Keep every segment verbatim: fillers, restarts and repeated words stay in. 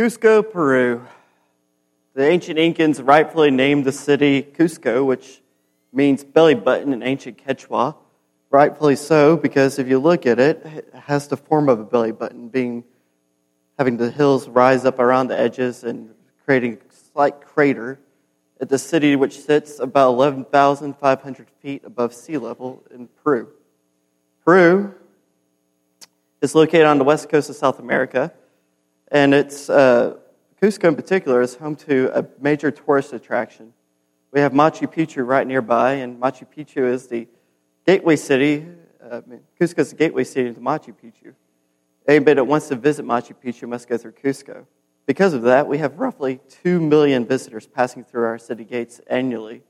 Cusco, Peru. The ancient Incans rightfully named the city Cusco, which means belly button in ancient Quechua. Rightfully so, because if you look at it, it has the form of a belly button, being having the hills rise up around the edges and creating a slight crater at the city, which sits about eleven thousand five hundred feet above sea level in Peru. Peru is located on the west coast of South America, and it's uh, Cusco in particular is home to a major tourist attraction. We have Machu Picchu right nearby, and Machu Picchu is the gateway city. Uh, Cusco is the gateway city to Machu Picchu. Anybody that wants to visit Machu Picchu must go through Cusco. Because of that, we have roughly two million visitors passing through our city gates annually.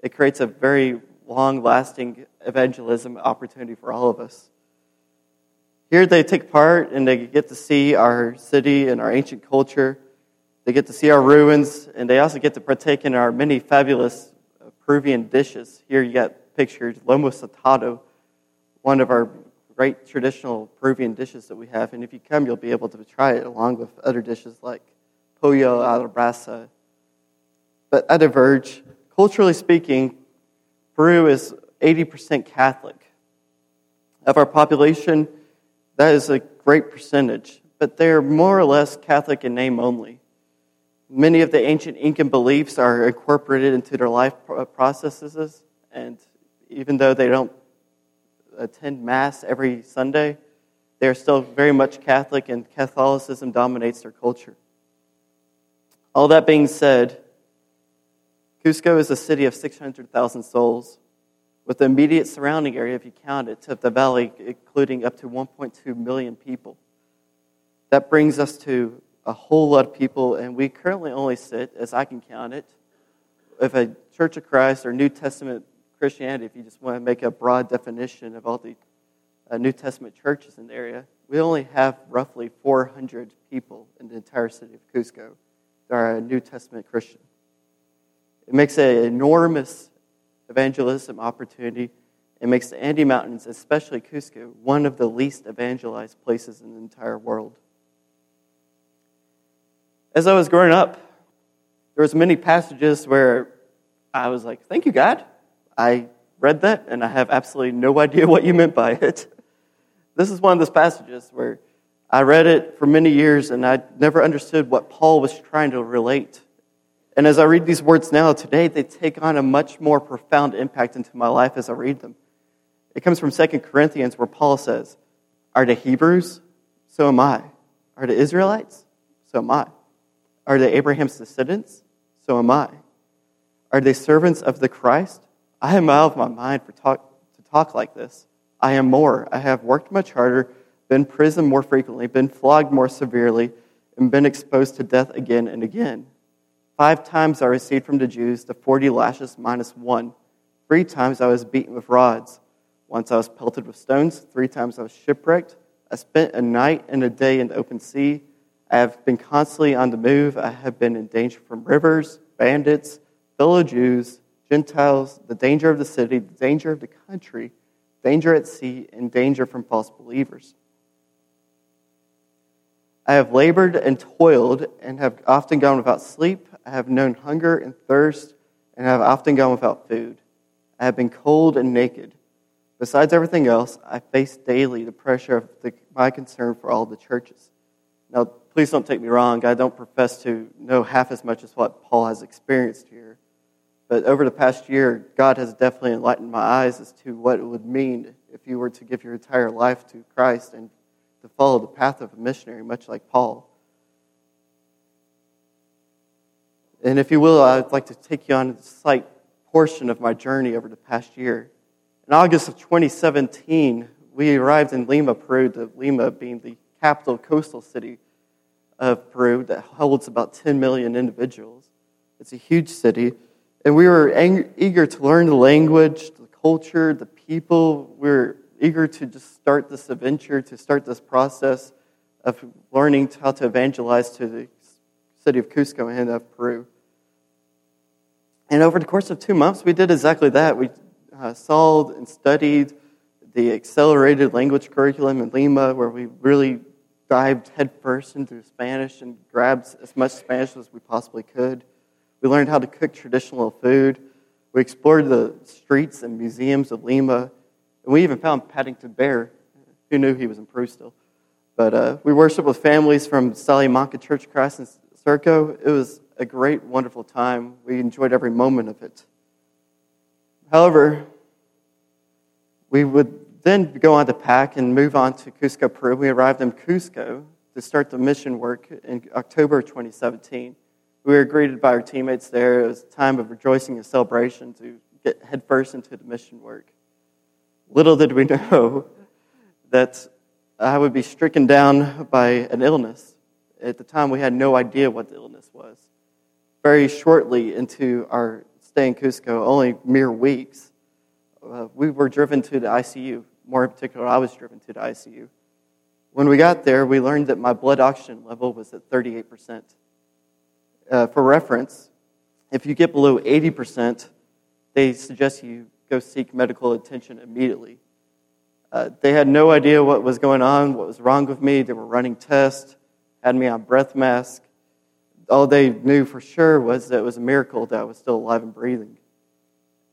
It creates a very long-lasting evangelism opportunity for all of us. Here they take part, and they get to see our city and our ancient culture. They get to see our ruins, and they also get to partake in our many fabulous Peruvian dishes. Here you got pictures, lomo saltado, one of our great traditional Peruvian dishes that we have. And if you come, you'll be able to try it along with other dishes like pollo a la brasa. But I diverge. Culturally speaking, Peru is eighty percent Catholic. Of our population, that is a great percentage, but they're more or less Catholic in name only. Many of the ancient Incan beliefs are incorporated into their life processes, and even though they don't attend Mass every Sunday, they're still very much Catholic, and Catholicism dominates their culture. All that being said, Cusco is a city of six hundred thousand souls, with the immediate surrounding area, if you count it, to the valley, including up to one point two million people. That brings us to a whole lot of people, and we currently only sit, as I can count it, if a Church of Christ or New Testament Christianity, if you just want to make a broad definition of all the uh, New Testament churches in the area, we only have roughly four hundred people in the entire city of Cusco that are a New Testament Christian. It makes an enormous evangelism opportunity. It makes the Andes Mountains, especially Cusco, one of the least evangelized places in the entire world. As I was growing up, there was many passages where I was like, thank you, God. I read that, and I have absolutely no idea what you meant by it. This is one of those passages where I read it for many years, and I never understood what Paul was trying to relate. And as I read these words now, today, they take on a much more profound impact into my life as I read them. It comes from Second Corinthians, where Paul says, are they Hebrews? So am I. Are they Israelites? So am I. Are they Abraham's descendants? So am I. Are they servants of the Christ? I am out of my mind for talk, to talk like this. I am more. I have worked much harder, been imprisoned more frequently, been flogged more severely, and been exposed to death again and again. Five times I received from the Jews the forty lashes minus one. Three times I was beaten with rods. Once I was pelted with stones. Three times I was shipwrecked. I spent a night and a day in the open sea. I have been constantly on the move. I have been in danger from rivers, bandits, fellow Jews, Gentiles, the danger of the city, the danger of the country, danger at sea, and danger from false believers. I have labored and toiled and have often gone without sleep. I have known hunger and thirst and have often gone without food. I have been cold and naked. Besides everything else, I face daily the pressure of the, my concern for all the churches. Now, please don't take me wrong. I don't profess to know half as much as what Paul has experienced here. But over the past year, God has definitely enlightened my eyes as to what it would mean if you were to give your entire life to Christ and to follow the path of a missionary, much like Paul. And if you will, I'd like to take you on a slight portion of my journey over the past year. In August of twenty seventeen, we arrived in Lima, Peru, the Lima being the capital coastal city of Peru that holds about ten million individuals. It's a huge city. And we were ang- eager to learn the language, the culture, the people. We were eager to just start this adventure, to start this process of learning how to evangelize to the city of Cusco and of Peru. And over the course of two months, we did exactly that. We uh, saw and studied the accelerated language curriculum in Lima, where we really dived headfirst into Spanish and grabbed as much Spanish as we possibly could. We learned how to cook traditional food. We explored the streets and museums of Lima. And we even found Paddington Bear. Who knew he was in Peru still? But uh, we worshiped with families from Salamanca Church of Christ in Surco. It was a great, wonderful time. We enjoyed every moment of it. However, we would then go on to pack and move on to Cusco, Peru. We arrived in Cusco to start the mission work in October twenty seventeen. We were greeted by our teammates there. It was a time of rejoicing and celebration to get headfirst into the mission work. Little did we know that I would be stricken down by an illness. At the time, we had no idea what the illness was. Very shortly into our stay in Cusco, only mere weeks, uh, we were driven to the I C U. More in particular, I was driven to the I C U. When we got there, we learned that my blood oxygen level was at thirty-eight percent. Uh, for reference, if you get below eighty percent, they suggest you go seek medical attention immediately. Uh, they had no idea what was going on, what was wrong with me. They were running tests, had me on breath mask. All they knew for sure was that it was a miracle that I was still alive and breathing.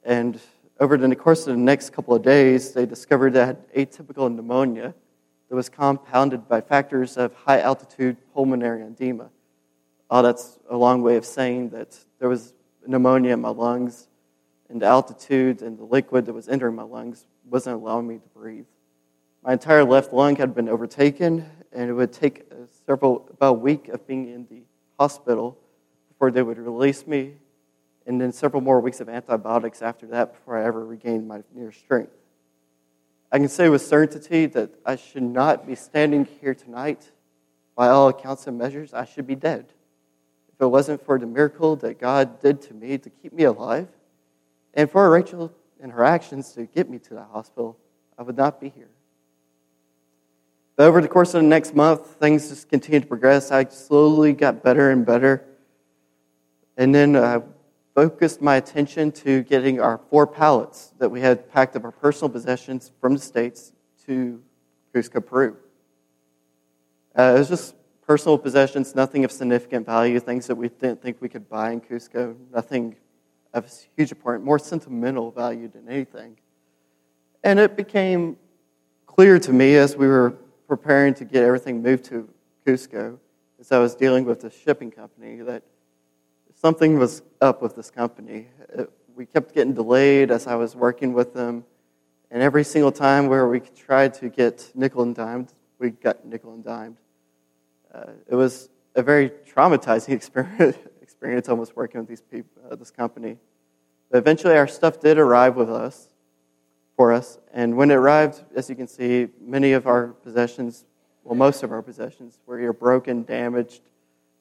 And over the course of the next couple of days, they discovered that I had atypical pneumonia that was compounded by factors of high-altitude pulmonary edema. Oh, that's a long way of saying that there was pneumonia in my lungs, and the altitude and the liquid that was entering my lungs wasn't allowing me to breathe. My entire left lung had been overtaken, and it would take several about a week of being in the hospital before they would release me, and then several more weeks of antibiotics after that before I ever regained my near strength. I can say with certainty that I should not be standing here tonight. By all accounts and measures, I should be dead. If it wasn't for the miracle that God did to me to keep me alive, and for Rachel and her actions to get me to the hospital, I would not be here. But over the course of the next month, things just continued to progress. I slowly got better and better. And then I focused my attention to getting our four pallets that we had packed up our personal possessions from the States to Cusco, Peru. Uh, it was just personal possessions, nothing of significant value, things that we didn't think we could buy in Cusco, nothing of huge importance, more sentimental value than anything. And it became clear to me as we were preparing to get everything moved to Cusco, as I was dealing with the shipping company, that something was up with this company. It, we kept getting delayed as I was working with them, and every single time where we tried to get nickel and dimed, we got nickel and dimed. Uh, it was a very traumatizing experience, experience almost working with these people, uh, this company. But eventually our stuff did arrive with us, for us. And when it arrived, as you can see, many of our possessions, well, most of our possessions were either broken, damaged.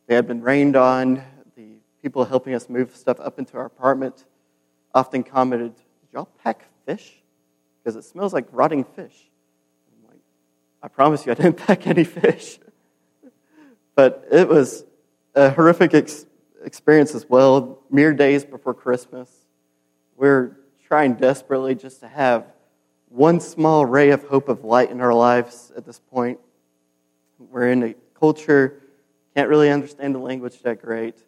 They had been rained on. The people helping us move stuff up into our apartment often commented, "Did y'all pack fish? Because it smells like rotting fish." I'm like, I promise you I didn't pack any fish. But it was a horrific ex- experience as well, mere days before Christmas. We're trying desperately just to have one small ray of hope of light in our lives at this point. We're in a culture, can't really understand the language that great.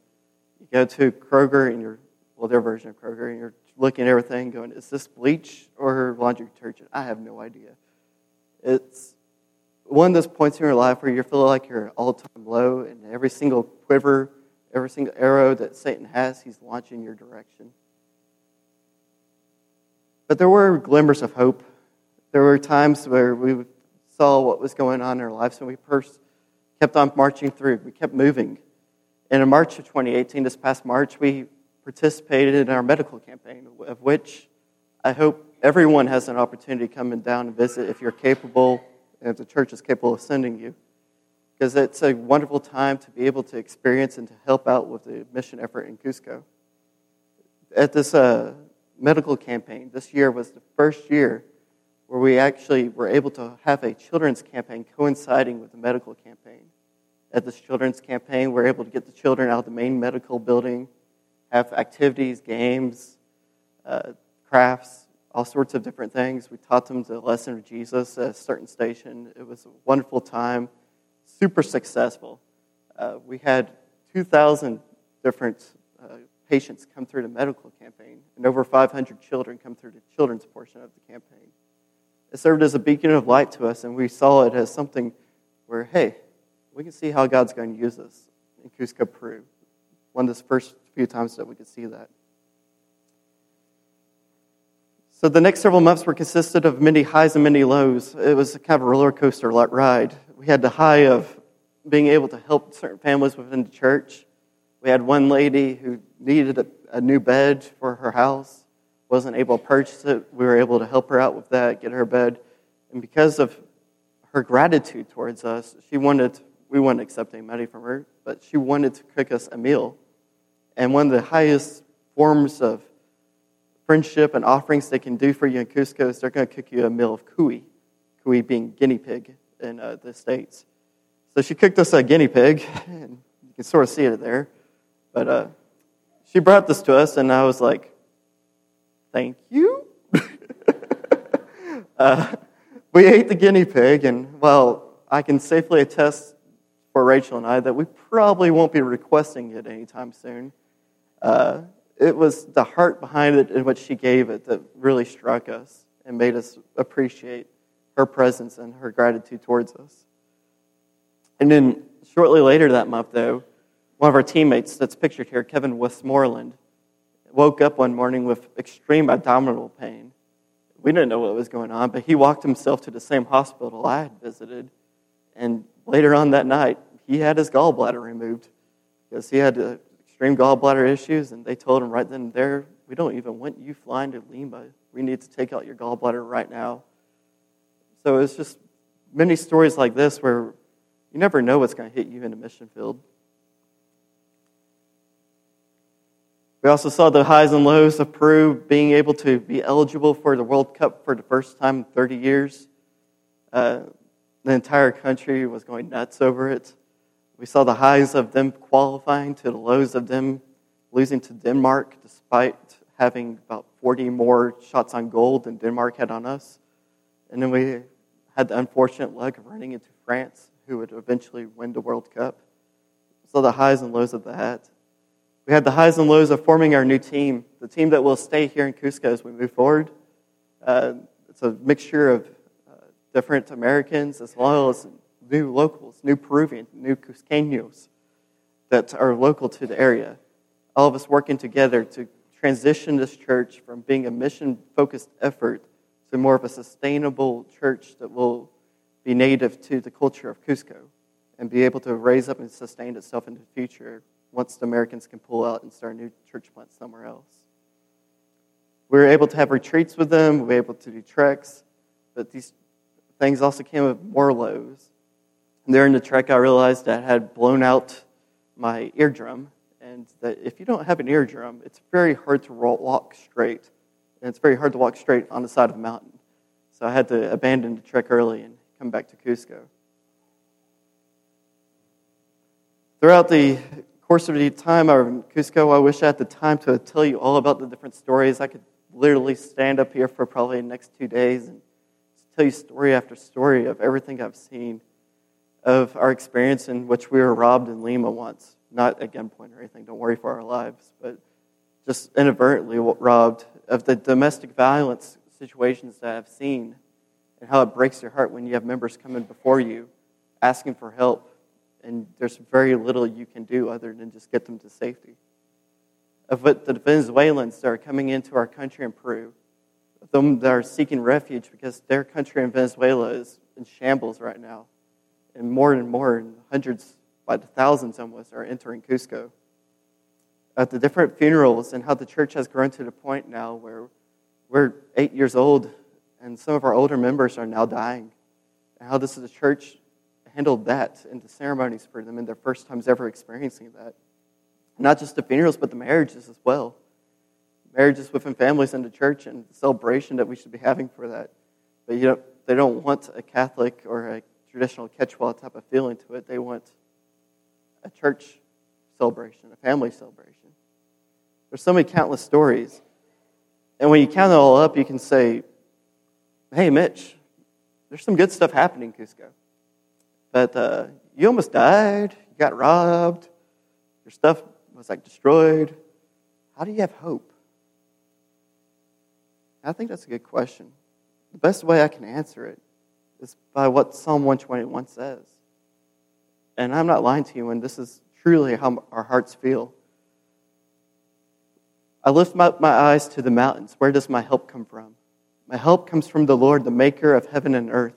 You go to Kroger, and you're, well, their version of Kroger, and you're looking at everything going, is this bleach or laundry detergent? I have no idea. It's one of those points in your life where you feel like you're at all-time low, and every single quiver, every single arrow that Satan has, he's launching your direction. But there were glimmers of hope. There were times where we saw what was going on in our lives, and we first kept on marching through. We kept moving. And in March of twenty eighteen, this past March, we participated in our medical campaign, of which I hope everyone has an opportunity to come down and visit if you're capable, and if the church is capable of sending you, because it's a wonderful time to be able to experience and to help out with the mission effort in Cusco. At this uh, medical campaign, this year was the first year where we actually were able to have a children's campaign coinciding with the medical campaign. At this children's campaign, we're able to get the children out of the main medical building, have activities, games, uh, crafts, all sorts of different things. We taught them the lesson of Jesus at a certain station. It was a wonderful time. super successful. Uh, we had two thousand different uh, patients come through the medical campaign, and over five hundred children come through the children's portion of the campaign. It served as a beacon of light to us, and we saw it as something where, hey, we can see how God's going to use us in Cusco, Peru. One of the first few times that we could see that. So the next several months were consisted of many highs and many lows. It was kind of a roller coaster ride. We had the high of being able to help certain families within the church. We had one lady who needed a, a new bed for her house, wasn't able to purchase it. We were able to help her out with that, get her a bed. And because of her gratitude towards us, she wanted, we weren't accepting money from her, but she wanted to cook us a meal. And one of the highest forms of friendship and offerings they can do for you in Cusco is they're going to cook you a meal of cuy, cuy being guinea pig in uh, the States. So she cooked us a guinea pig, and you can sort of see it there. But uh, she brought this to us, and I was like, thank you. uh, we ate the guinea pig, and well, I can safely attest for Rachel and I that we probably won't be requesting it anytime soon. Uh, it was the heart behind it and what she gave it that really struck us and made us appreciate her presence and her gratitude towards us. And then shortly later that month, though, one of our teammates that's pictured here, Kevin Westmoreland, woke up one morning with extreme abdominal pain. We didn't know what was going on, but he walked himself to the same hospital I had visited. And later on that night, he had his gallbladder removed because he had uh, extreme gallbladder issues, and they told him right then and there, we don't even want you flying to Lima. We need to take out your gallbladder right now. So it's just many stories like this where you never know what's going to hit you in a mission field. We also saw the highs and lows of Peru being able to be eligible for the World Cup for the first time in thirty years. Uh, the entire country was going nuts over it. We saw the highs of them qualifying to the lows of them losing to Denmark, despite having about forty more shots on goal than Denmark had on us. And then we had the unfortunate luck of running into France, who would eventually win the World Cup. So the highs and lows of that. We had the highs and lows of forming our new team, the team that will stay here in Cusco as we move forward. Uh, it's a mixture of uh, different Americans as well as new locals, new Peruvians, new Cusqueños that are local to the area. All of us working together to transition this church from being a mission-focused effort to more of a sustainable church that will be native to the culture of Cusco and be able to raise up and sustain itself in the future once the Americans can pull out and start a new church plant somewhere else. We were able to have retreats with them. We were able to do treks. But these things also came with more lows. And during the trek, I realized that I had blown out my eardrum, and that if you don't have an eardrum, it's very hard to walk straight. And it's very hard to walk straight on the side of a mountain. So I had to abandon the trek early and come back to Cusco. Throughout the course of the time I was in Cusco, I wish I had the time to tell you all about the different stories. I could literally stand up here for probably the next two days and tell you story after story of everything I've seen, of our experience in which we were robbed in Lima once. Not at gunpoint or anything, don't worry for our lives, but just inadvertently robbed, of the domestic violence situations that I've seen and how it breaks your heart when you have members coming before you asking for help, and there's very little you can do other than just get them to safety. Of what the Venezuelans that are coming into our country in Peru, of them that are seeking refuge because their country in Venezuela is in shambles right now. And more and more, and hundreds by the thousands almost, are entering Cusco. At the different funerals and how the church has grown to the point now where we're eight years old and some of our older members are now dying. And how this is the church handled that and the ceremonies for them and their first times ever experiencing that. Not just the funerals, but the marriages as well. Marriages within families and the church and the celebration that we should be having for that. But you know, they don't want a Catholic or a traditional Quechua type of feeling to it. They want a church celebration, a family celebration. There's so many countless stories. And when you count it all up, you can say, hey, Mitch, there's some good stuff happening in Cusco. But uh, you almost died, you got robbed, your stuff was like destroyed. How do you have hope? I think that's a good question. The best way I can answer it is by what Psalm one twenty-one says. And I'm not lying to you when this is truly how our hearts feel. I lift up my, my eyes to the mountains. Where does my help come from? My help comes from the Lord, the maker of heaven and earth.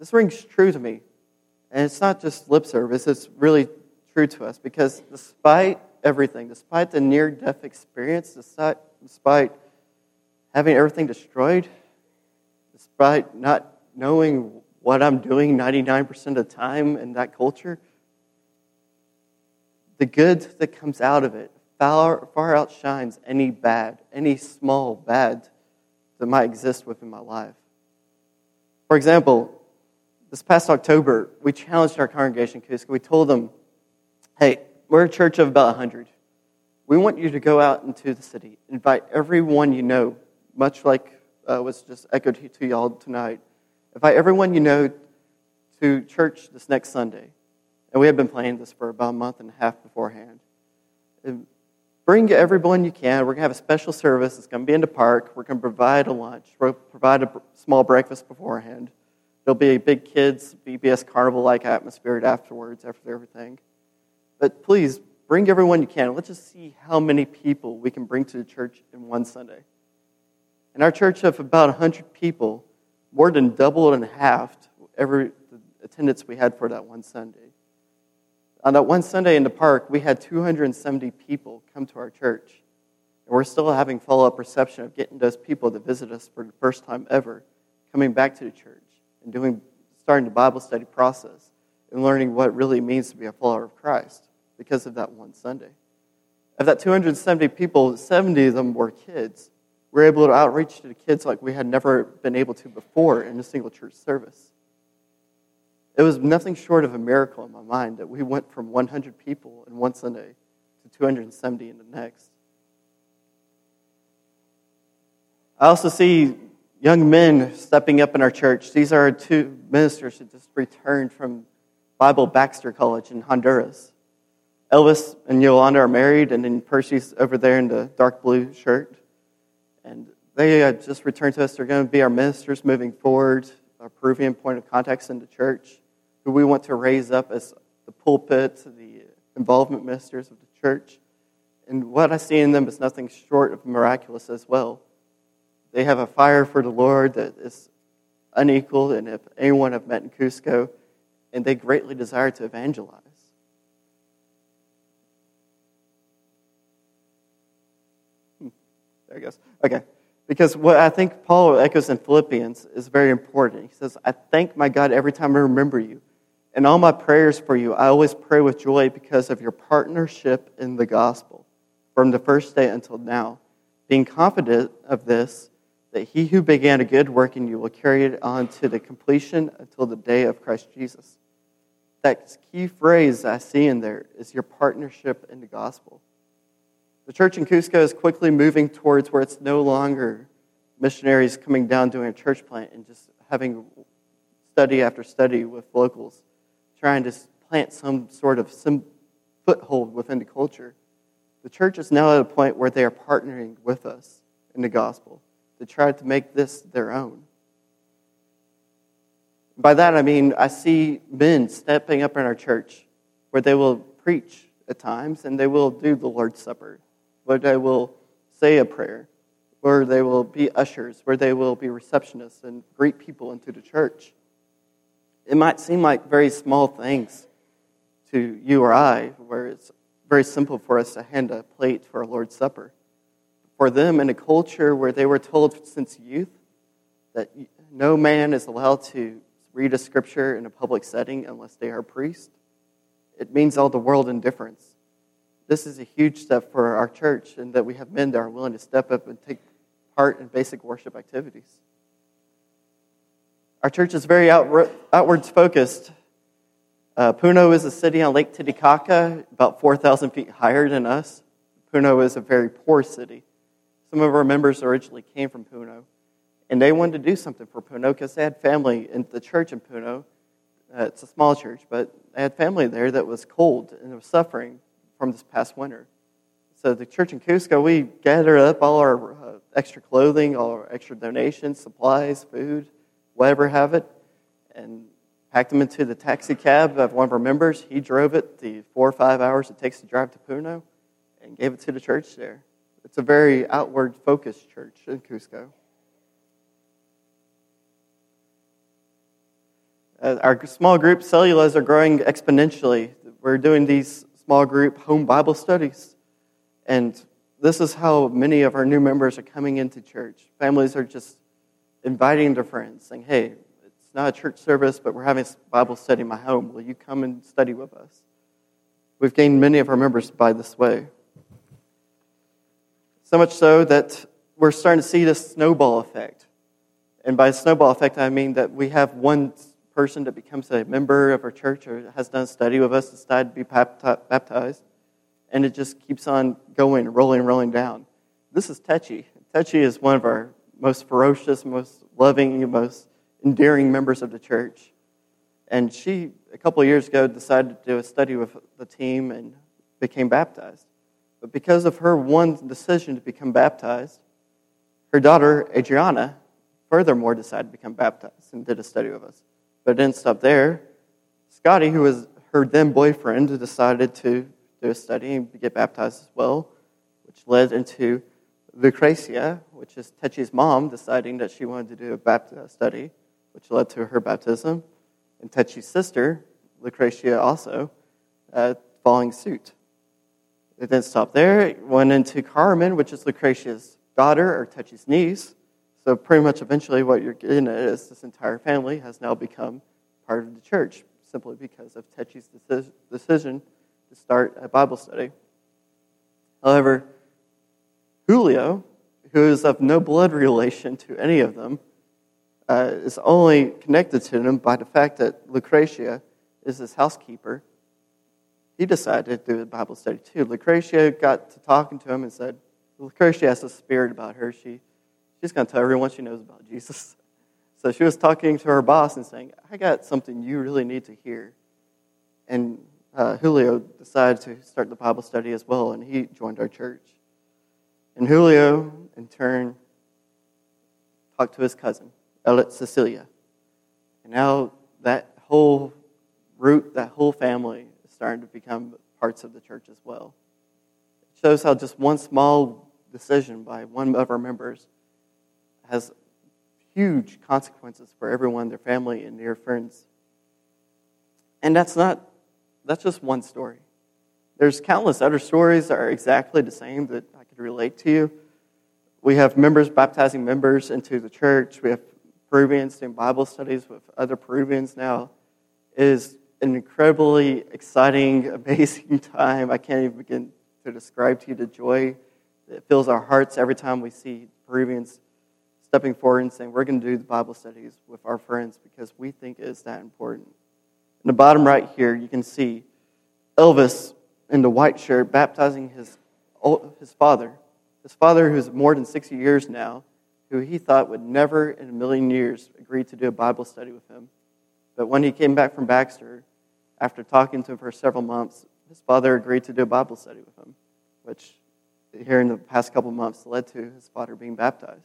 This rings true to me. And it's not just lip service. It's really true to us, because despite everything, despite the near-death experience, despite, despite having everything destroyed, despite not knowing what I'm doing ninety-nine percent of the time in that culture, the good that comes out of it far, far outshines any bad, any small bad that might exist within my life. For example, this past October, we challenged our congregation, Cusco. We told them, hey, we're a church of about one hundred. We want you to go out into the city, invite everyone you know, much like uh, was just echoed to y'all tonight, invite everyone you know to church this next Sunday. And we had been planning this for about a month and a half beforehand. And bring everyone you can. We're going to have a special service. It's going to be in the park. We're going to provide a lunch. We'll provide a small breakfast beforehand. There'll be a big kids, B B S carnival-like atmosphere afterwards, after everything. But please, bring everyone you can. Let's just see how many people we can bring to the church in one Sunday. In our church of about one hundred people, more than doubled and halved every the attendance we had for that one Sunday. On that one Sunday in the park, we had two hundred seventy people come to our church. And we're still having follow-up reception of getting those people that visit us for the first time ever coming back to the church and doing starting the Bible study process and learning what it really means to be a follower of Christ because of that one Sunday. Of that two hundred seventy people, seventy of them were kids. We were able to outreach to the kids like we had never been able to before in a single church service. It was nothing short of a miracle in my mind that we went from one hundred people in one Sunday to two hundred seventy in the next. I also see young men stepping up in our church. These are two ministers who just returned from Bible Baxter College in Honduras. Elvis and Yolanda are married, and then Percy's over there in the dark blue shirt. And they just returned to us. They're going to be our ministers moving forward, our Peruvian point of contacts in the church, who we want to raise up as the pulpit, the involvement ministers of the church. And what I see in them is nothing short of miraculous as well. They have a fire for the Lord that is unequaled, and if anyone I've met in Cusco, and they greatly desire to evangelize. Hmm. There it goes. Okay. Because what I think Paul echoes in Philippians is very important. He says, I thank my God every time I remember you. In all my prayers for you, I always pray with joy because of your partnership in the gospel from the first day until now, being confident of this, that he who began a good work in you will carry it on to the completion until the day of Christ Jesus. That key phrase I see in there is your partnership in the gospel. The church in Cusco is quickly moving towards where it's no longer missionaries coming down doing a church plant and just having study after study with locals, trying to plant some sort of some foothold within the culture. The church is now at a point where they are partnering with us in the gospel to try to make this their own. By that I mean I see men stepping up in our church where they will preach at times and they will do the Lord's Supper, where they will say a prayer, where they will be ushers, where they will be receptionists and greet people into the church. It might seem like very small things to you or I, where it's very simple for us to hand a plate for a Lord's Supper. For them, in a culture where they were told since youth that no man is allowed to read a scripture in a public setting unless they are a priest, It means all the world in difference. This is a huge step for our church, and that we have men that are willing to step up and take part in basic worship activities. Our church is very outward, outwards focused. Uh, Puno is a city on Lake Titicaca, about four thousand feet higher than us. Puno is a very poor city. Some of our members originally came from Puno, and they wanted to do something for Puno because they had family in the church in Puno. Uh, it's a small church, but they had family there that was cold and was suffering from this past winter. So the church in Cusco, we gathered up all our uh, extra clothing, all our extra donations, supplies, food, whatever have it, and packed them into the taxi cab of one of our members. He drove it the four or five hours it takes to drive to Puno and gave it to the church there. It's a very outward-focused church in Cusco. Uh, our small group cellulas are growing exponentially. We're doing these small group home Bible studies, and this is how many of our new members are coming into church. Families are just inviting their friends, saying, hey, it's not a church service, but we're having a Bible study in my home. Will you come and study with us? We've gained many of our members by this way. So much so that we're starting to see this snowball effect. And by snowball effect, I mean that we have one person that becomes a member of our church or has done a study with us, decided to be baptized, and it just keeps on going, rolling, rolling down. This is Tetchy. Tetchy is one of our most ferocious, most loving, most endearing members of the church. And she, a couple of years ago, decided to do a study with the team and became baptized. But because of her one decision to become baptized, her daughter, Adriana, furthermore decided to become baptized and did a study with us. But it didn't stop there. Scotty, who was her then-boyfriend, decided to do a study and get baptized as well, which led into Lucrecia, which is Tetchy's mom, deciding that she wanted to do a baptism study, which led to her baptism, and Tetchy's sister, Lucrecia, also uh, following suit. It didn't stop there. It went into Carmen, which is Lucrecia's daughter, or Tetchy's niece. So pretty much eventually what you're getting at is this entire family has now become part of the church, simply because of Tetchy's decision to start a Bible study. However, Julio, who is of no blood relation to any of them, uh, is only connected to them by the fact that Lucrecia is his housekeeper. He decided to do a Bible study too. Lucrecia got to talking to him and said, Lucrecia has a spirit about her. She She's going to tell everyone she knows about Jesus. So she was talking to her boss and saying, I got something you really need to hear. And uh, Julio decided to start the Bible study as well, and he joined our church. And Julio, in turn, talked to his cousin, Cecilia. And now that whole root, that whole family is starting to become parts of the church as well. It shows how just one small decision by one of our members has huge consequences for everyone, their family, and their friends. And that's not, that's just one story. There's countless other stories that are exactly the same that I could relate to you. We have members baptizing members into the church. We have Peruvians doing Bible studies with other Peruvians now. It is an incredibly exciting, amazing time. I can't even begin to describe to you the joy that fills our hearts every time we see Peruvians stepping forward and saying, we're going to do the Bible studies with our friends because we think it is that important. In the bottom right here, you can see Elvis in the white shirt baptizing his his father. His father, who's more than sixty years now, who he thought would never in a million years agree to do a Bible study with him. But when he came back from Baxter, after talking to him for several months, his father agreed to do a Bible study with him, which here in the past couple months led to his father being baptized.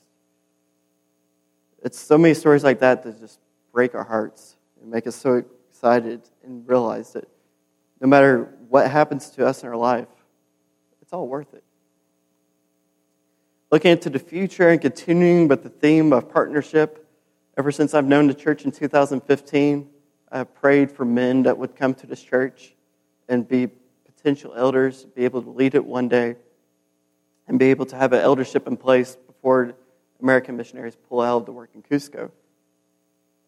It's so many stories like that that just break our hearts and make us so excited and realize that no matter what happens to us in our life, it's all worth it. Looking into the future and continuing with the theme of partnership, ever since I've known the church in two thousand fifteen, I've prayed for men that would come to this church and be potential elders, be able to lead it one day, and be able to have an eldership in place before American missionaries pull out of the work in Cusco.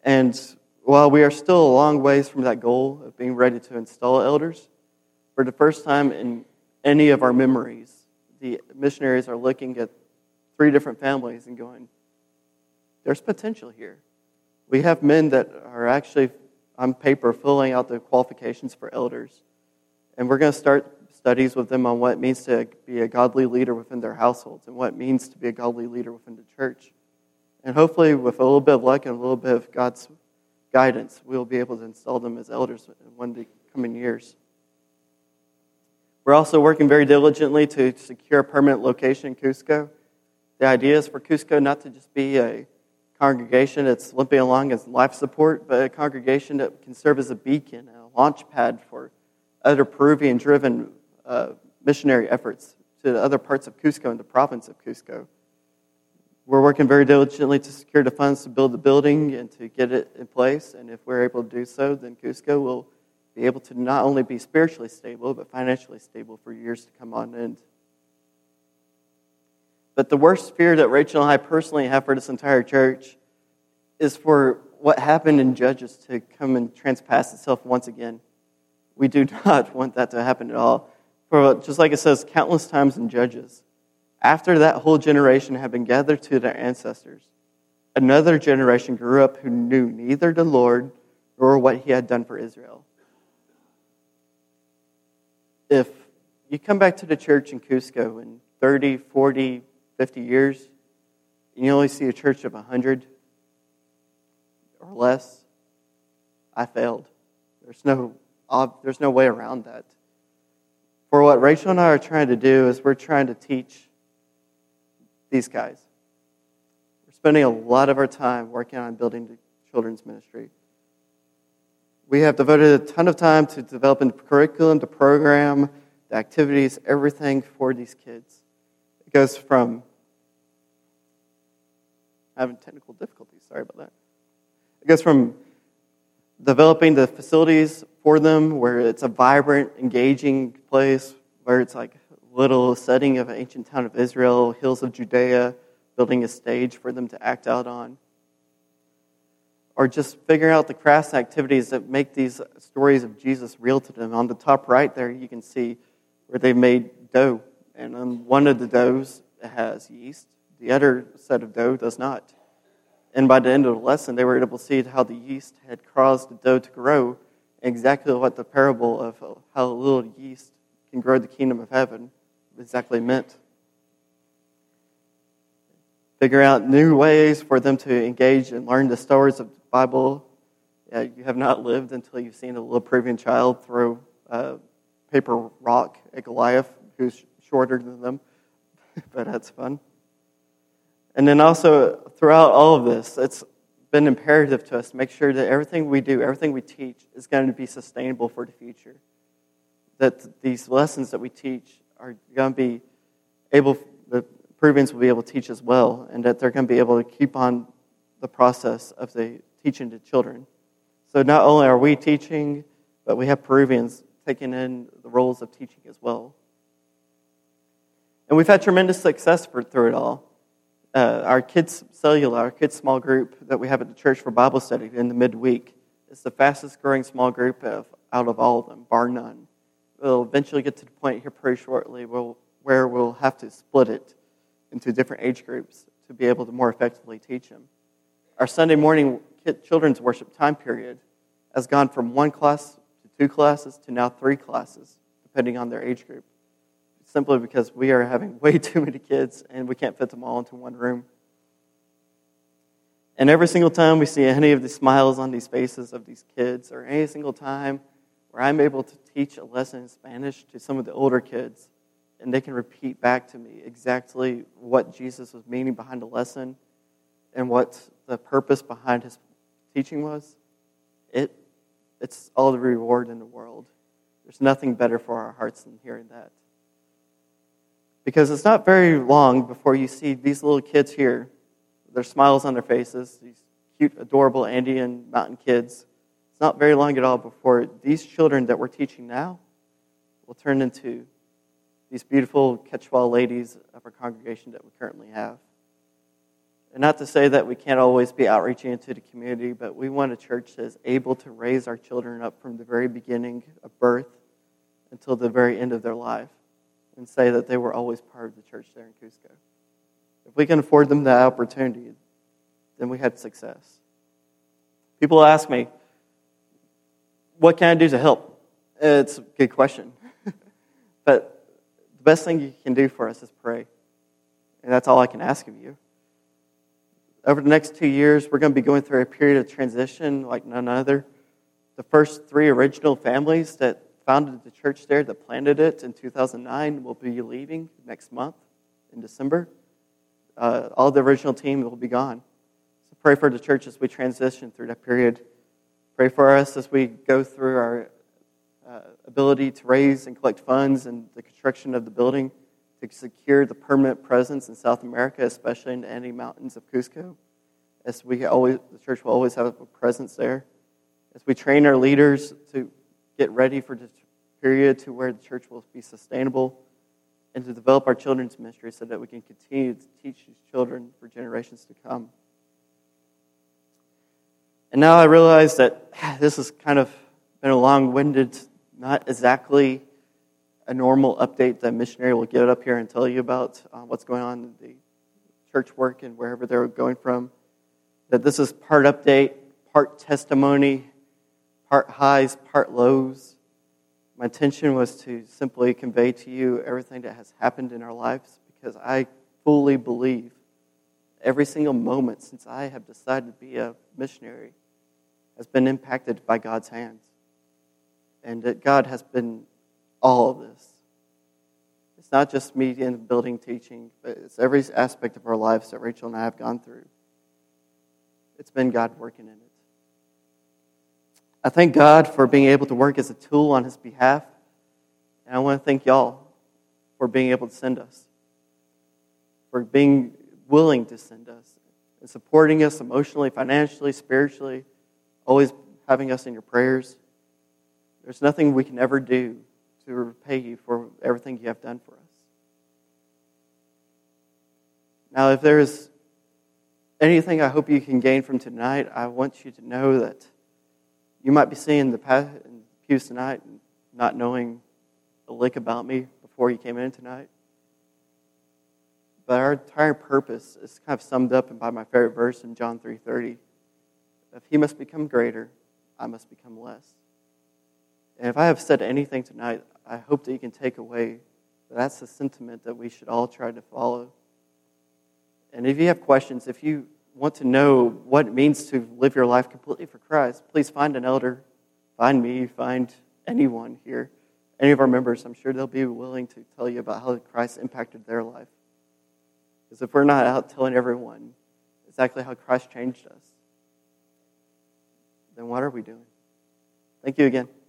And while we are still a long ways from that goal of being ready to install elders, For the first time in any of our memories, the missionaries are looking at three different families and going, there's potential here. We have men that are actually on paper filling out the qualifications for elders. And we're going to start studies with them on what it means to be a godly leader within their households and what it means to be a godly leader within the church. And hopefully with a little bit of luck and a little bit of God's guidance, we'll be able to install them as elders in one of the coming years. We're also working very diligently to secure a permanent location in Cusco. The idea is for Cusco not to just be a congregation that's limping along as life support, but a congregation that can serve as a beacon and a launch pad for other Peruvian-driven uh, missionary efforts to other parts of Cusco and the province of Cusco. We're working very diligently to secure the funds to build the building and to get it in place, and if we're able to do so, then Cusco will be able to not only be spiritually stable, but financially stable for years to come on end. But the worst fear that Rachel and I personally have for this entire church is for what happened in Judges to come and transpass itself once again. We do not want that to happen at all. For just like it says countless times in Judges, after that whole generation had been gathered to their ancestors, another generation grew up who knew neither the Lord nor what he had done for Israel. If you come back to the church in Cusco in thirty, forty, fifty years, and you only see a church of one hundred or less, I failed. There's no there's no way around that. For what Rachel and I are trying to do is we're trying to teach these guys. We're spending a lot of our time working on building the children's ministry. We have devoted a ton of time to developing the curriculum, the program, the activities, everything for these kids. It goes from having technical difficulties, sorry about that. It goes from developing the facilities for them where it's a vibrant, engaging place, where it's like a little setting of an ancient town of Israel, hills of Judea, building a stage for them to act out on. Or just figuring out the crafts and activities that make these stories of Jesus real to them. On the top right there, you can see where they made dough. And on one of the doughs has yeast. The other set of dough does not. And by the end of the lesson, they were able to see how the yeast had caused the dough to grow, exactly what the parable of how a little yeast can grow the kingdom of heaven exactly meant. Figure out new ways for them to engage and learn the stories of the Bible. Yeah, you have not lived until you've seen a little Peruvian child throw a paper rock at Goliath, who's shorter than them, but that's fun. And then also, throughout all of this, it's been imperative to us to make sure that everything we do, everything we teach, is going to be sustainable for the future. That these lessons that we teach are going to be able to Peruvians will be able to teach as well, and that they're going to be able to keep on the process of the teaching to children. So not only are we teaching, but we have Peruvians taking in the roles of teaching as well. And we've had tremendous success for, through it all. Uh, our kids' cellular, our kids' small group that we have at the church for Bible study in the midweek is the fastest growing small group of, out of all of them, bar none. We'll eventually get to the point here pretty shortly we'll, where we'll have to split it into different age groups to be able to more effectively teach them. Our Sunday morning children's worship time period has gone from one class to two classes to now three classes, depending on their age group, simply because we are having way too many kids and we can't fit them all into one room. And every single time we see any of the smiles on these faces of these kids, or any single time where I'm able to teach a lesson in Spanish to some of the older kids, and they can repeat back to me exactly what Jesus was meaning behind the lesson and what the purpose behind his teaching was, it it's all the reward in the world. There's nothing better for our hearts than hearing that. Because it's not very long before you see these little kids here, their smiles on their faces, these cute, adorable Andean mountain kids. It's not very long at all before these children that we're teaching now will turn into these beautiful Quechua ladies of our congregation that we currently have. And not to say that we can't always be outreaching into the community, but we want a church that is able to raise our children up from the very beginning of birth until the very end of their life and say that they were always part of the church there in Cusco. If we can afford them that opportunity, then we have success. People ask me, what can I do to help? It's a good question. But the best thing you can do for us is pray. And that's all I can ask of you. Over the next two years, we're going to be going through a period of transition like none other. The first three original families that founded the church there, that planted it in two thousand nine, will be leaving next month in December. Uh, all the original team will be gone. So pray for the church as we transition through that period. Pray for us as we go through our uh, ability to raise and collect funds and the construction of the building to secure the permanent presence in South America, especially in the Andes Mountains of Cusco. As we always, the church will always have a presence there. As we train our leaders to get ready for the period to where the church will be sustainable, and to develop our children's ministry so that we can continue to teach these children for generations to come. And now I realize that this has kind of been a long-winded, not exactly a normal update that a missionary will get up here and tell you about uh, what's going on in the church work and wherever they're going from. That this is part update, part testimony, part highs, part lows. My intention was to simply convey to you everything that has happened in our lives, because I fully believe every single moment since I have decided to be a missionary has been impacted by God's hands, and that God has been all of this. It's not just me in the building teaching, but it's every aspect of our lives that Rachel and I have gone through. It's been God working in it. I thank God for being able to work as a tool on his behalf. And I want to thank y'all for being able to send us, for being willing to send us, and supporting us emotionally, financially, spiritually, always having us in your prayers. There's nothing we can ever do to repay you for everything you have done for us. Now, if there is anything I hope you can gain from tonight, I want you to know that you might be seeing the pews tonight and not knowing a lick about me before you came in tonight. But our entire purpose is kind of summed up by my favorite verse in John three thirty. If he must become greater, I must become less. And if I have said anything tonight, I hope that you can take away that that's the sentiment that we should all try to follow. And if you have questions, if you want to know what it means to live your life completely for Christ, please find an elder, find me, find anyone here, any of our members. I'm sure they'll be willing to tell you about how Christ impacted their life. Because if we're not out telling everyone exactly how Christ changed us, then what are we doing? Thank you again.